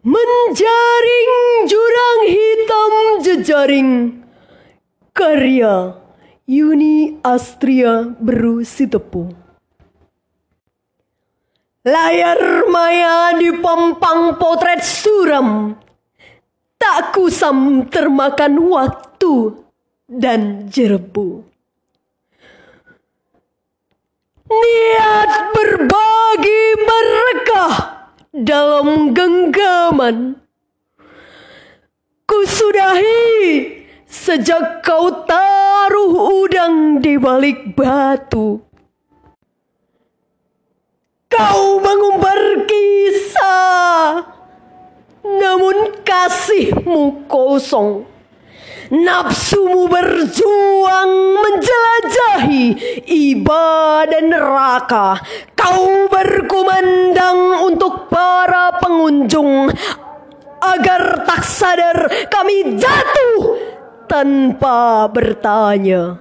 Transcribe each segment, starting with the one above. Menjaring Jurang Hitam Jejaring, karya Yuni Astria Beru Sitepu. Layar maya dipampang potret suram, tak kusam termakan waktu dan jerebu. Niat berbagi mereka dalam genggaman kusudahi sejak kau taruh udang di balik batu. Kau mengumbar kisah, namun kasihmu kosong. Nafsumu berjuang menjelajahi iba dan neraka. Kau berkumandang untuk para pengunjung agar tak sadar kami jatuh tanpa bertanya.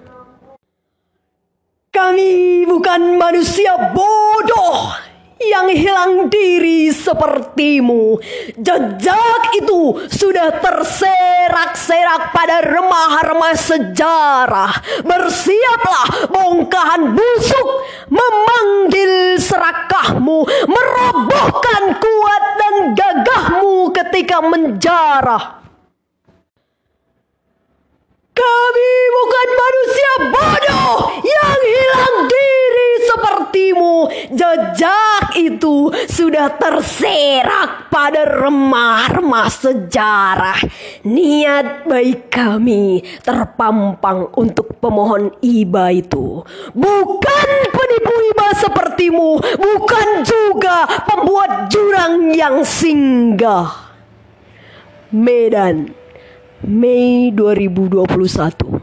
Kami bukan manusia bodoh yang hilang diri sepertimu. Jejak itu sudah terserak-serak pada remah-remah sejarah. Bersiaplah, bongkahan busuk memanggil serakahmu, merobohkan kuat dan gagahmu ketika menjarah. Kami bukan manusia bodoh yang hilang diri sepertimu. Jejak itu sudah terserak pada remah-remah sejarah. Niat baik kami terpampang untuk pemohon iba itu. Bukan penipu iba sepertimu, bukan juga pembuat jurang yang singgah. Medan, Mei 2021.